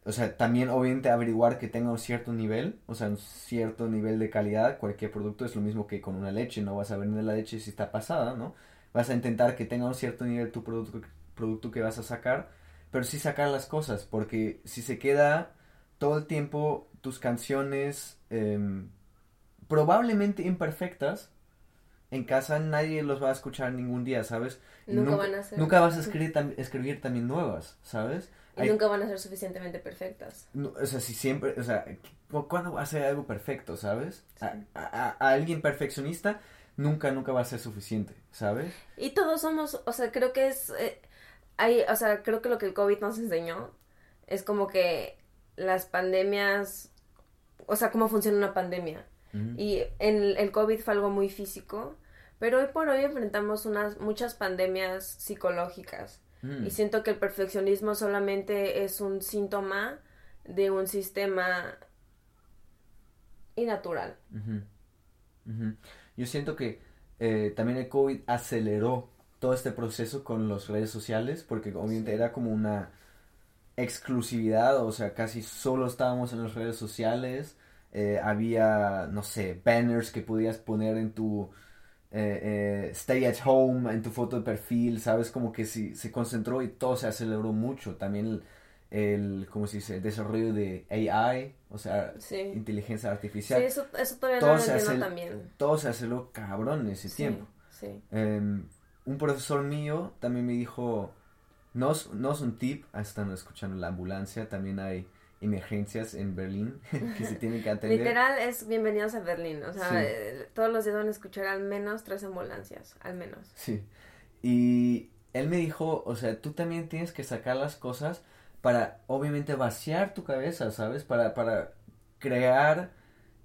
O sea, también obviamente averiguar que tenga un cierto nivel, o sea, un cierto nivel de calidad. Cualquier producto es lo mismo que con una leche, no vas a vender la leche si está pasada, ¿no? Vas a intentar que tenga un cierto nivel tu producto que vas a sacar, pero sí sacar las cosas, porque si se queda todo el tiempo tus canciones probablemente imperfectas, en casa nadie los va a escuchar ningún día, ¿sabes? Nunca vas a escribir también nuevas, ¿sabes? Y nunca van a ser suficientemente perfectas. No, o sea, si siempre, o sea, ¿cuándo va a ser algo perfecto, sabes? Sí. A alguien perfeccionista nunca va a ser suficiente, ¿sabes? Y todos somos, o sea, creo que es, o sea, creo que lo que el COVID nos enseñó es como que las pandemias, o sea, cómo funciona una pandemia. Uh-huh. Y el COVID fue algo muy físico, pero hoy por hoy enfrentamos muchas pandemias psicológicas. Y siento que el perfeccionismo solamente es un síntoma de un sistema innatural. Uh-huh. Uh-huh. Yo siento que también el COVID aceleró todo este proceso con las redes sociales, porque obviamente sí, era como una exclusividad, o sea, casi solo estábamos en las redes sociales. Había, no sé, banners que podías poner en tu... stay at home, en tu foto de perfil, ¿sabes? Como que se concentró y todo se aceleró mucho. También ¿cómo se dice? El desarrollo de AI, o sea, sí, inteligencia artificial. Sí, eso todavía todo no lo entiendo también. Todo se aceleró cabrón en ese tiempo. Sí. Un profesor mío también me dijo, no es un tip, están escuchando la ambulancia, también hay emergencias en Berlín que se tienen que atender. Literal es bienvenidos a Berlín, o sea, sí, todos los días van a escuchar al menos 3 ambulancias, al menos. Sí, y él me dijo, o sea, tú también tienes que sacar las cosas para obviamente vaciar tu cabeza, ¿sabes? Para crear,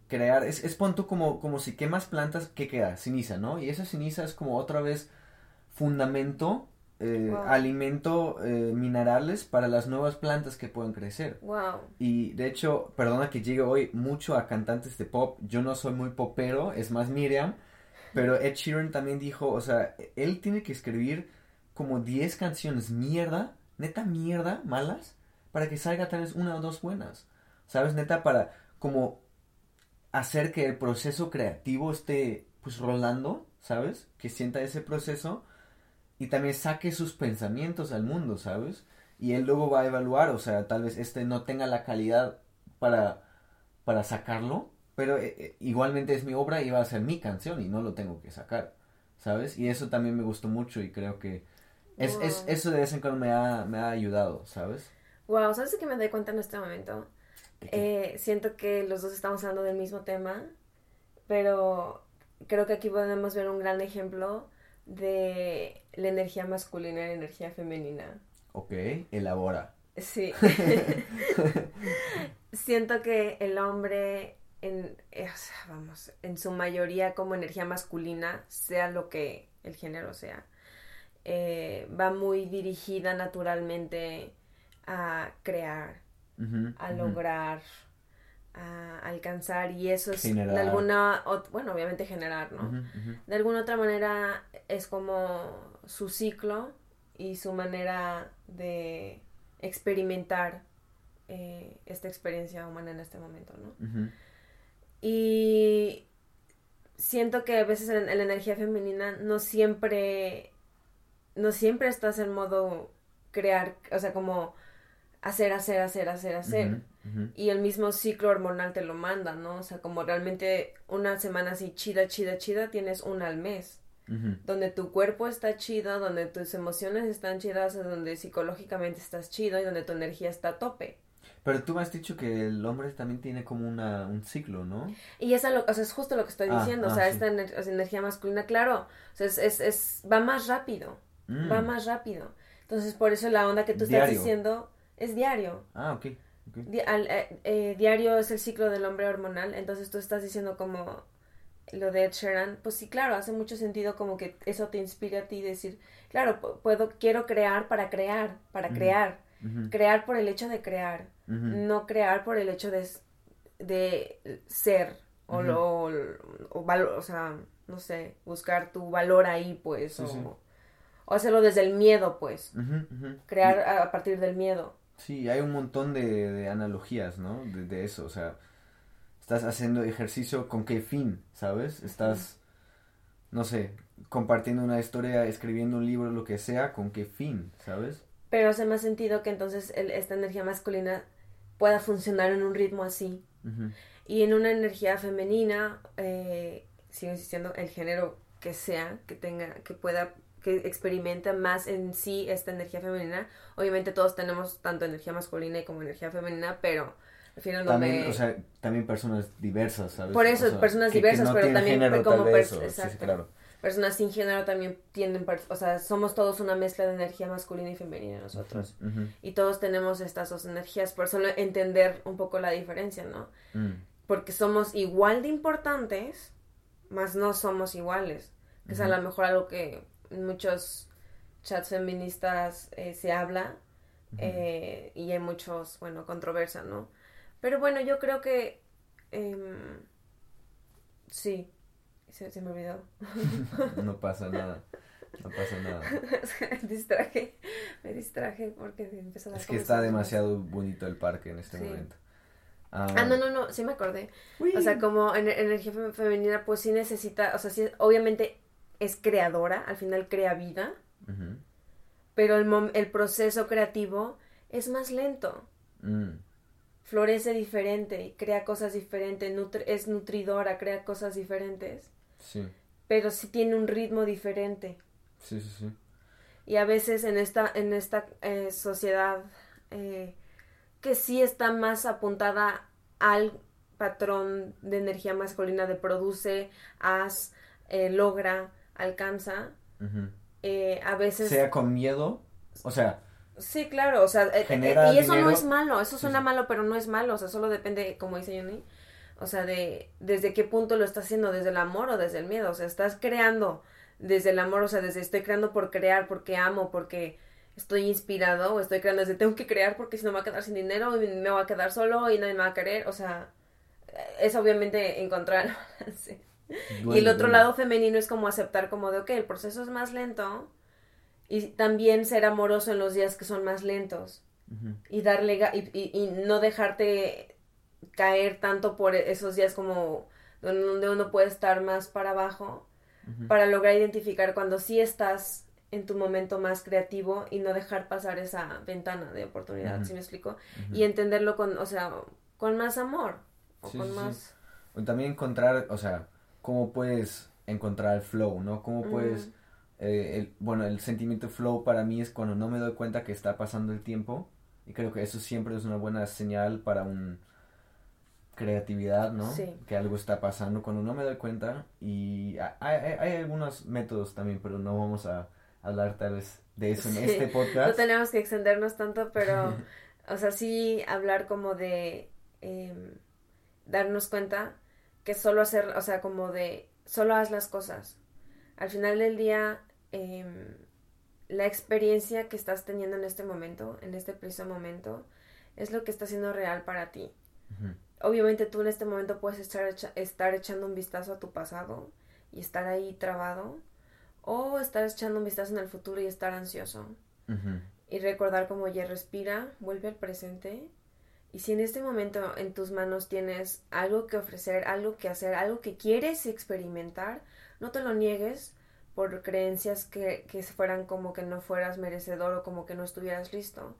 es pon tú como si quemas plantas, ¿qué queda? Ceniza, ¿no? Y esa ceniza es como otra vez fundamento. Wow. Alimento, minerales para las nuevas plantas que pueden crecer. Wow. Y de hecho, perdona que llegue hoy mucho a cantantes de pop, yo no soy muy popero, es más Miriam, pero Ed Sheeran también dijo, o sea, él tiene que escribir como 10 canciones mierda, neta mierda, malas, para que salga tal vez una o dos buenas, ¿sabes? Neta para como hacer que el proceso creativo esté pues rolando, ¿sabes? Que sienta ese proceso. Y también saque sus pensamientos al mundo, ¿sabes? Y él luego va a evaluar, o sea, tal vez no tenga la calidad para sacarlo, pero igualmente es mi obra y va a ser mi canción y no lo tengo que sacar, ¿sabes? Y eso también me gustó mucho y creo que eso de vez en cuando me ha ayudado, ¿sabes? Wow, ¿sabes qué me doy cuenta en este momento? Siento que los dos estamos hablando del mismo tema, pero creo que aquí podemos ver un gran ejemplo de la energía masculina y la energía femenina. Ok, elabora. Sí. Siento que el hombre, en su mayoría como energía masculina, sea lo que el género sea, va muy dirigida naturalmente a crear, a lograr, a alcanzar, y eso es generar. De alguna, bueno, obviamente generar, ¿no? De alguna otra manera es como su ciclo y su manera de experimentar esta experiencia humana en este momento, ¿no? Y siento que a veces en la energía femenina no siempre estás en modo crear, o sea, como hacer. Y el mismo ciclo hormonal te lo manda, ¿no? O sea, como realmente una semana así chida, tienes una al mes. Donde tu cuerpo está chido, donde tus emociones están chidas, donde psicológicamente estás chido y donde tu energía está a tope. Pero tú me has dicho que el hombre también tiene como un ciclo, ¿no? Y es justo lo que estoy diciendo, sí. Esta energía masculina, claro, o sea, es va más rápido. Entonces, por eso la onda que tú estás diciendo es diario. Ah, ok. Diario es el ciclo del hombre hormonal, entonces tú estás diciendo como lo de Ed Sheeran, pues sí, claro, hace mucho sentido como que eso te inspira a ti decir, claro, quiero crear para crear, crear por el hecho de crear, no crear por el hecho de ser, o sea, no sé, buscar tu valor ahí, pues, sí. O hacerlo desde el miedo, pues, crear a partir del miedo. Sí, hay un montón de analogías, ¿no? De eso, o sea, estás haciendo ejercicio con qué fin, ¿sabes? Estás, no sé, compartiendo una historia, escribiendo un libro, lo que sea, con qué fin, ¿sabes? Pero hace más sentido que entonces esta energía masculina pueda funcionar en un ritmo así. Uh-huh. Y en una energía femenina, sigo insistiendo, el género que sea, que tenga, que pueda, que experimenta más en sí esta energía femenina. Obviamente todos tenemos tanto energía masculina como energía femenina, pero al final no también, o sea, también personas diversas, ¿sabes? Por eso, o sea, personas diversas, que no, pero también género, como exacto. Sí, claro. Personas sin género también tienden, o sea, somos todos una mezcla de energía masculina y femenina nosotros. Uh-huh. Y todos tenemos estas dos energías, por solo entender un poco la diferencia, ¿no? Mm. Porque somos igual de importantes, mas no somos iguales. Que es a lo mejor algo que en muchos chats feministas se habla, y hay muchos, bueno, controversia, ¿no? Pero bueno, yo creo que sí. Se me olvidó. No pasa nada. Me distraje porque empezó a dar. Es que está demasiado bonito el parque en este momento. No, sí me acordé. Uy. O sea, como energía femenina, pues sí necesita, o sea, sí, obviamente es creadora, al final crea vida, uh-huh. Pero el proceso creativo es más lento. Mm. Florece diferente, crea cosas diferentes, es nutridora, crea cosas diferentes. Sí. Pero sí tiene un ritmo diferente. Sí, sí, sí. Y a veces en esta sociedad que sí está más apuntada al patrón de energía masculina de produce, haz, logra, alcanza, uh-huh. A veces... Sea con miedo, o sea... Sí, claro, o sea, y eso dinero. No es malo, eso suena malo, pero no es malo, o sea, solo depende, como dice Johnny, o sea, de desde qué punto lo estás haciendo, desde el amor o desde el miedo, o sea, estás creando desde el amor, o sea, desde estoy creando por crear, porque amo, porque estoy inspirado, o estoy creando desde tengo que crear porque si no me voy a quedar sin dinero, y me voy a quedar solo y nadie me va a querer, o sea, es obviamente encontrar balance. Bueno, y el otro lado femenino es como aceptar como de, ok, el proceso es más lento, y también ser amoroso en los días que son más lentos. Uh-huh. Y darle y no dejarte caer tanto por esos días como donde uno puede estar más para abajo, uh-huh. Para lograr identificar cuando sí estás en tu momento más creativo y no dejar pasar esa ventana de oportunidad, uh-huh. ¿Sí me explico? Uh-huh. Y entenderlo con, o sea, con más amor o sí, con sí, más... O también encontrar, o sea, cómo puedes encontrar el flow, ¿no? Cómo puedes... Uh-huh. El sentimiento flow para mí es cuando no me doy cuenta que está pasando el tiempo, y creo que eso siempre es una buena señal para un creatividad, ¿no? Sí. Que algo está pasando cuando no me doy cuenta, y hay algunos métodos también, pero no vamos a hablar tal vez de eso en este podcast. No tenemos que extendernos tanto, pero o sea, sí hablar como de darnos cuenta que solo hacer, o sea, como de solo haz las cosas. Al final del día, la experiencia que estás teniendo en este momento, en este preciso momento, es lo que está siendo real para ti. Uh-huh. Obviamente tú en este momento puedes estar echando un vistazo a tu pasado y estar ahí trabado, o estar echando un vistazo en el futuro y estar ansioso. Uh-huh. Y recordar como ya respira, vuelve al presente, y si en este momento en tus manos tienes algo que ofrecer, algo que hacer, algo que quieres experimentar, no te lo niegues por creencias que fueran como que no fueras merecedor o como que no estuvieras listo.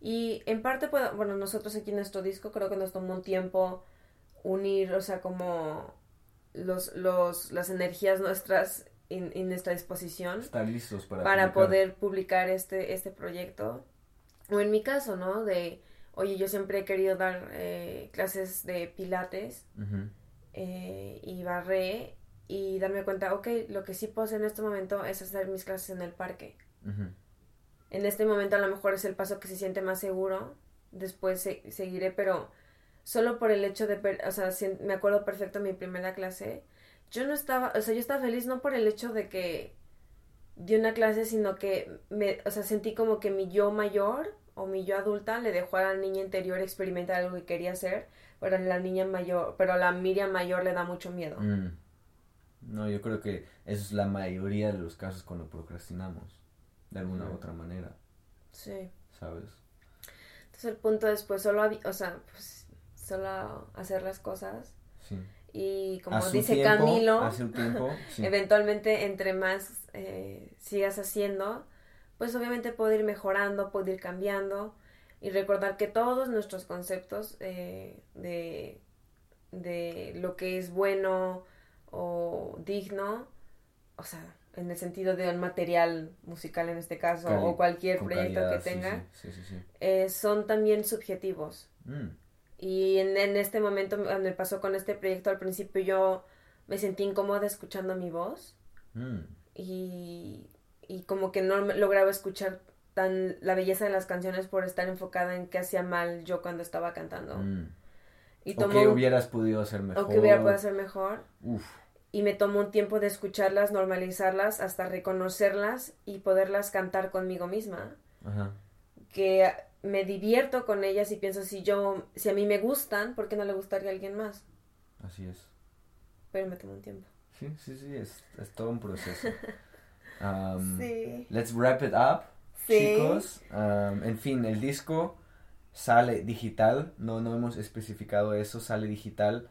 Y en parte, bueno, nosotros aquí en nuestro disco creo que nos tomó un tiempo unir, o sea, como las energías nuestras en nuestra disposición. Estar listos para poder publicar este proyecto. O en mi caso, ¿no? De, oye, yo siempre he querido dar clases de pilates, uh-huh. Y barré, y darme cuenta, ok, lo que sí puedo hacer en este momento es hacer mis clases en el parque. Uh-huh. En este momento a lo mejor es el paso que se siente más seguro, después seguiré, pero solo por el hecho de, o sea, me acuerdo perfecto mi primera clase, yo estaba feliz no por el hecho de que di una clase, sino que o sea, sentí como que mi yo mayor o mi yo adulta le dejó a la niña interior experimentar algo que quería hacer, pero a la Miriam mayor le da mucho miedo. Mm. No, yo creo que eso es la mayoría de los casos cuando procrastinamos, de alguna u otra manera. Sí. ¿Sabes? Entonces Entonces el punto es pues solo, o sea, pues, solo hacer las cosas. Sí. Y como dice tiempo, Camilo, sí. Eventualmente entre más sigas haciendo, pues obviamente puedo ir mejorando, puedo ir cambiando y recordar que todos nuestros conceptos de lo que es bueno o digno, o sea, en el sentido de un material musical en este caso, o cualquier proyecto calidad, que tenga, sí. Son también subjetivos. Y en este momento, me pasó con este proyecto, al principio yo me sentí incómoda escuchando mi voz. Y como que no lograba escuchar tan la belleza de las canciones por estar enfocada en qué hacía mal yo cuando estaba cantando. Y o que hubieras podido hacer mejor. Uf. Y me tomó un tiempo de escucharlas, normalizarlas, hasta reconocerlas y poderlas cantar conmigo misma. Ajá. Que me divierto con ellas y pienso, si a mí me gustan, ¿por qué no le gustaría a alguien más? Así es. Pero me tomó un tiempo. Sí, es todo un proceso. Sí. Let's wrap it up, sí. Chicos. En fin, el disco sale digital, no hemos especificado eso, sale digital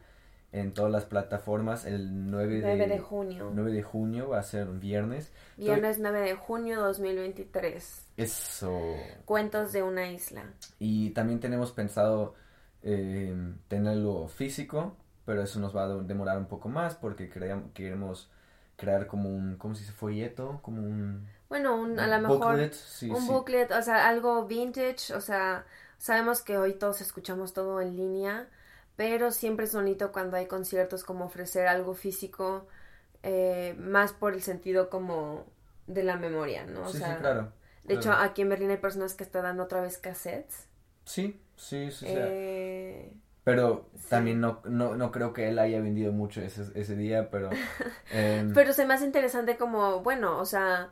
en todas las plataformas el 9 de junio. 9 de junio va a ser un viernes. Viernes 9 de junio 2023. Eso. Cuentos de una isla. Y también tenemos pensado tenerlo físico, pero eso nos va a demorar un poco más porque queremos crear como un, ¿cómo se dice? Folleto, como un... Bueno, un booklet, o sea, algo vintage, o sea, sabemos que hoy todos escuchamos todo en línea, pero siempre es bonito cuando hay conciertos como ofrecer algo físico, más por el sentido como de la memoria, ¿no? O sea, claro. De hecho, aquí en Berlín hay personas que están dando otra vez cassettes. Sí. Pero también no creo que él haya vendido mucho ese día, pero... Pero se me hace interesante como, bueno, o sea,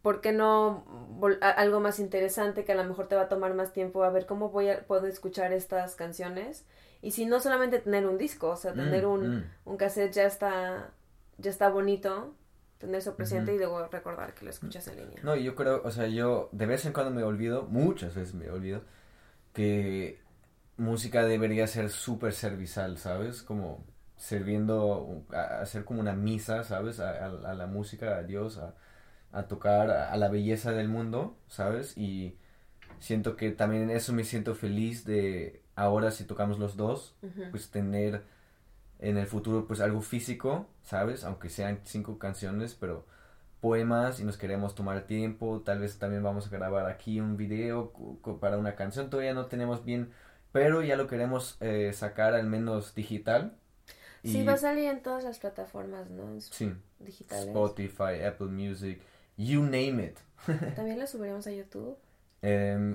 ¿por qué no algo más interesante que a lo mejor te va a tomar más tiempo a ver cómo puedo escuchar estas canciones? Y si no solamente tener un disco, o sea, tener un cassette ya está bonito, tener eso presente y luego recordar que lo escuchas en línea. No, yo creo, o sea, yo de vez en cuando muchas veces me olvido, que... música debería ser súper servicial, ¿sabes? Como sirviendo, hacer como una misa, ¿sabes? A la música, a Dios, a tocar, a la belleza del mundo, ¿sabes? Y siento que también en eso me siento feliz de ahora si tocamos los dos, pues tener en el futuro pues algo físico, ¿sabes? Aunque sean 5 canciones, pero poemas y nos queremos tomar tiempo, tal vez también vamos a grabar aquí un video para una canción, todavía no tenemos bien... pero ya lo queremos sacar al menos digital. Y... sí, va a salir en todas las plataformas, ¿no? Sí. Digitales. Spotify, Apple Music, you name it. ¿También lo subiremos a YouTube?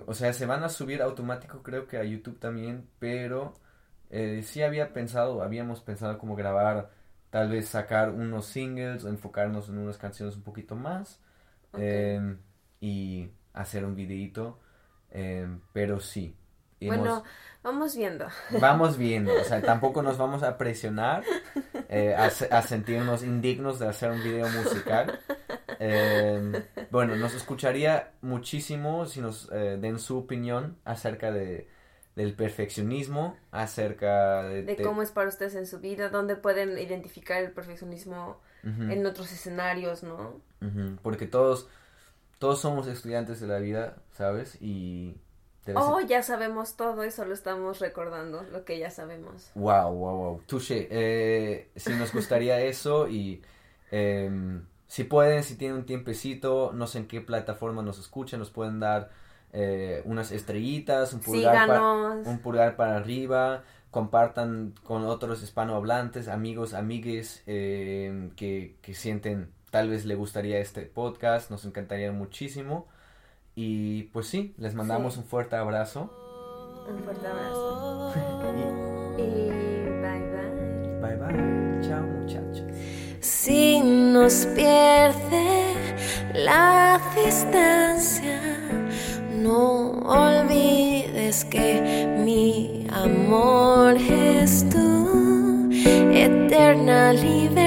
O sea, se van a subir automático creo que a YouTube también, pero sí habíamos pensado como grabar, tal vez sacar unos singles o enfocarnos en unas canciones un poquito más. Okay. Y hacer un videíto, pero sí. Bueno, vamos viendo, o sea, tampoco nos vamos a presionar a sentirnos indignos de hacer un video musical. Bueno, nos escucharía muchísimo si nos den su opinión acerca del perfeccionismo, acerca de cómo es para ustedes en su vida, dónde pueden identificar el perfeccionismo en otros escenarios, ¿no? Porque todos somos estudiantes de la vida, ¿sabes? Y... ya sabemos todo y solo estamos recordando lo que ya sabemos. Wow, touché. Si nos gustaría eso y si pueden, si tienen un tiempecito, no sé en qué plataforma nos escuchan, nos pueden dar unas estrellitas, un pulgar para arriba, compartan con otros hispanohablantes, amigos, amigues que sienten, tal vez le gustaría este podcast, nos encantaría muchísimo. Y pues sí, les mandamos un fuerte abrazo. Y bye bye. Bye bye, chao muchachos. Si nos pierde la distancia, no olvides que mi amor es tu eterna libertad.